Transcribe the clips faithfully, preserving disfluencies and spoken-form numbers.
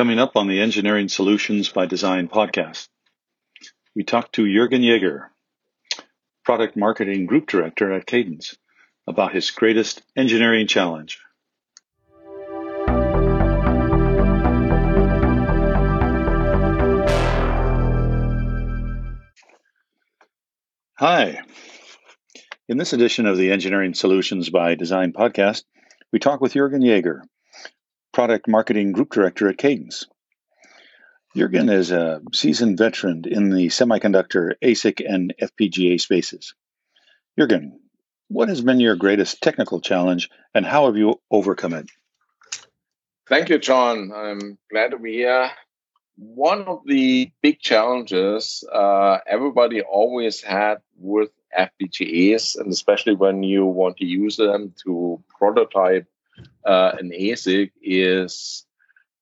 coming up on the Engineering Solutions by Design podcast. We talked to Jürgen Jaeger, Product Marketing Group Director at Cadence, about his greatest engineering challenge. Hi. In this edition of the Engineering Solutions by Design podcast, we talk with Jürgen Jaeger, Product Marketing Group Director at Cadence. Jürgen is a seasoned veteran in the semiconductor, A S I C, and F P G A spaces. Jürgen, what has been your greatest technical challenge, and how have you overcome it? Thank you, John. I'm glad to be here. One of the big challenges uh, everybody always had with F P G As, and especially when you want to use them to prototype uh, an A S I C, is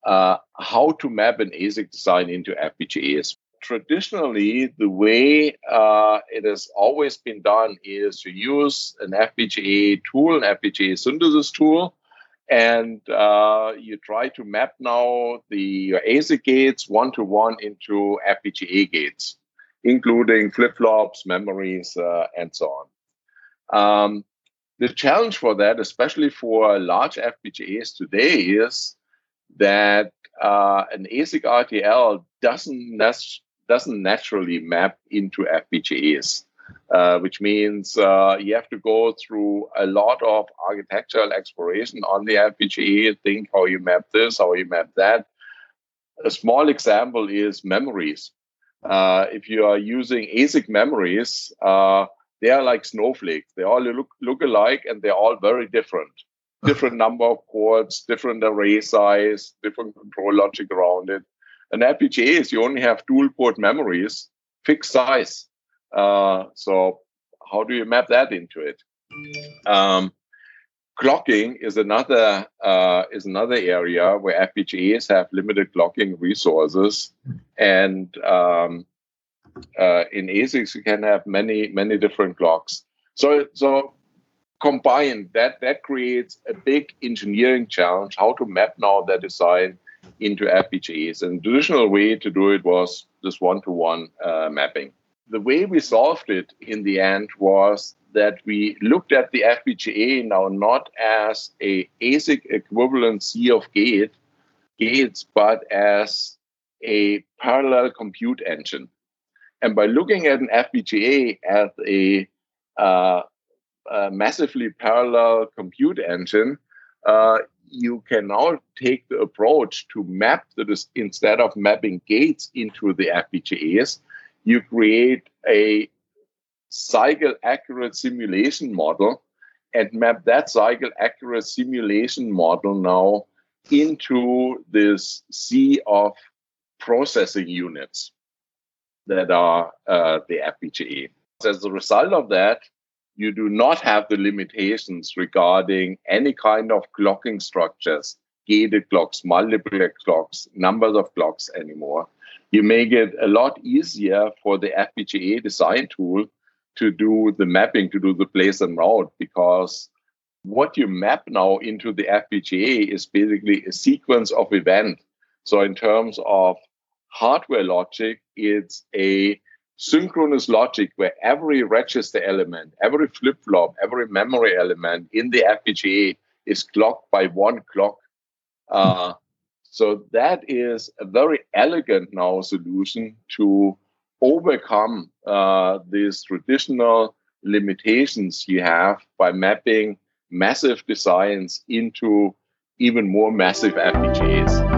uh, how to map an A S I C design into F P G As. Traditionally, the way uh, it has always been done is you use an F P G A tool, an F P G A synthesis tool, And uh, you try to map now the your A S I C gates one-to-one into F P G A gates, including flip-flops, memories, uh, and so on. Um, the challenge for that, especially for large F P G As today, is that uh, an A S I C R T L doesn't nat- doesn't naturally map into F P G As. Uh, which means uh, you have to go through a lot of architectural exploration on the F P G A, think how you map this, how you map that. A small example is memories. Uh, if you are using A S I C memories, uh, they are like snowflakes. They all look, look alike, and they're all very different. Different number of ports, different array size, different control logic around it. And F P G As, you only have dual-port memories, fixed size. Uh, so how do you map that into it? Um, clocking is another uh, is another area where F P G As have limited clocking resources, and um, uh, in A S I Cs you can have many many different clocks. So so combined that that creates a big engineering challenge: how to map now that design into F P G As. And the traditional way to do it was this one-to-one uh, mapping. The way we solved it in the end was that we looked at the F P G A now not as a A S I C equivalency of gate, gates, but as a parallel compute engine. And by looking at an F P G A as a, uh, a massively parallel compute engine, uh, you can now take the approach to map the, instead of mapping gates into the F P G As, you create a cycle-accurate simulation model and map that cycle-accurate simulation model now into this sea of processing units that are uh, the F P G A. As a result of that, you do not have the limitations regarding any kind of clocking structures, gated clocks, multiplier clocks, numbers of clocks anymore. You make it a lot easier for the F P G A design tool to do the mapping, to do the place and route, because what you map now into the F P G A is basically a sequence of events. So in terms of hardware logic, it's a synchronous logic where every register element, every flip-flop, every memory element in the F P G A is clocked by one clock. Uh, So that is a very elegant now solution to overcome uh, these traditional limitations you have by mapping massive designs into even more massive F P G As.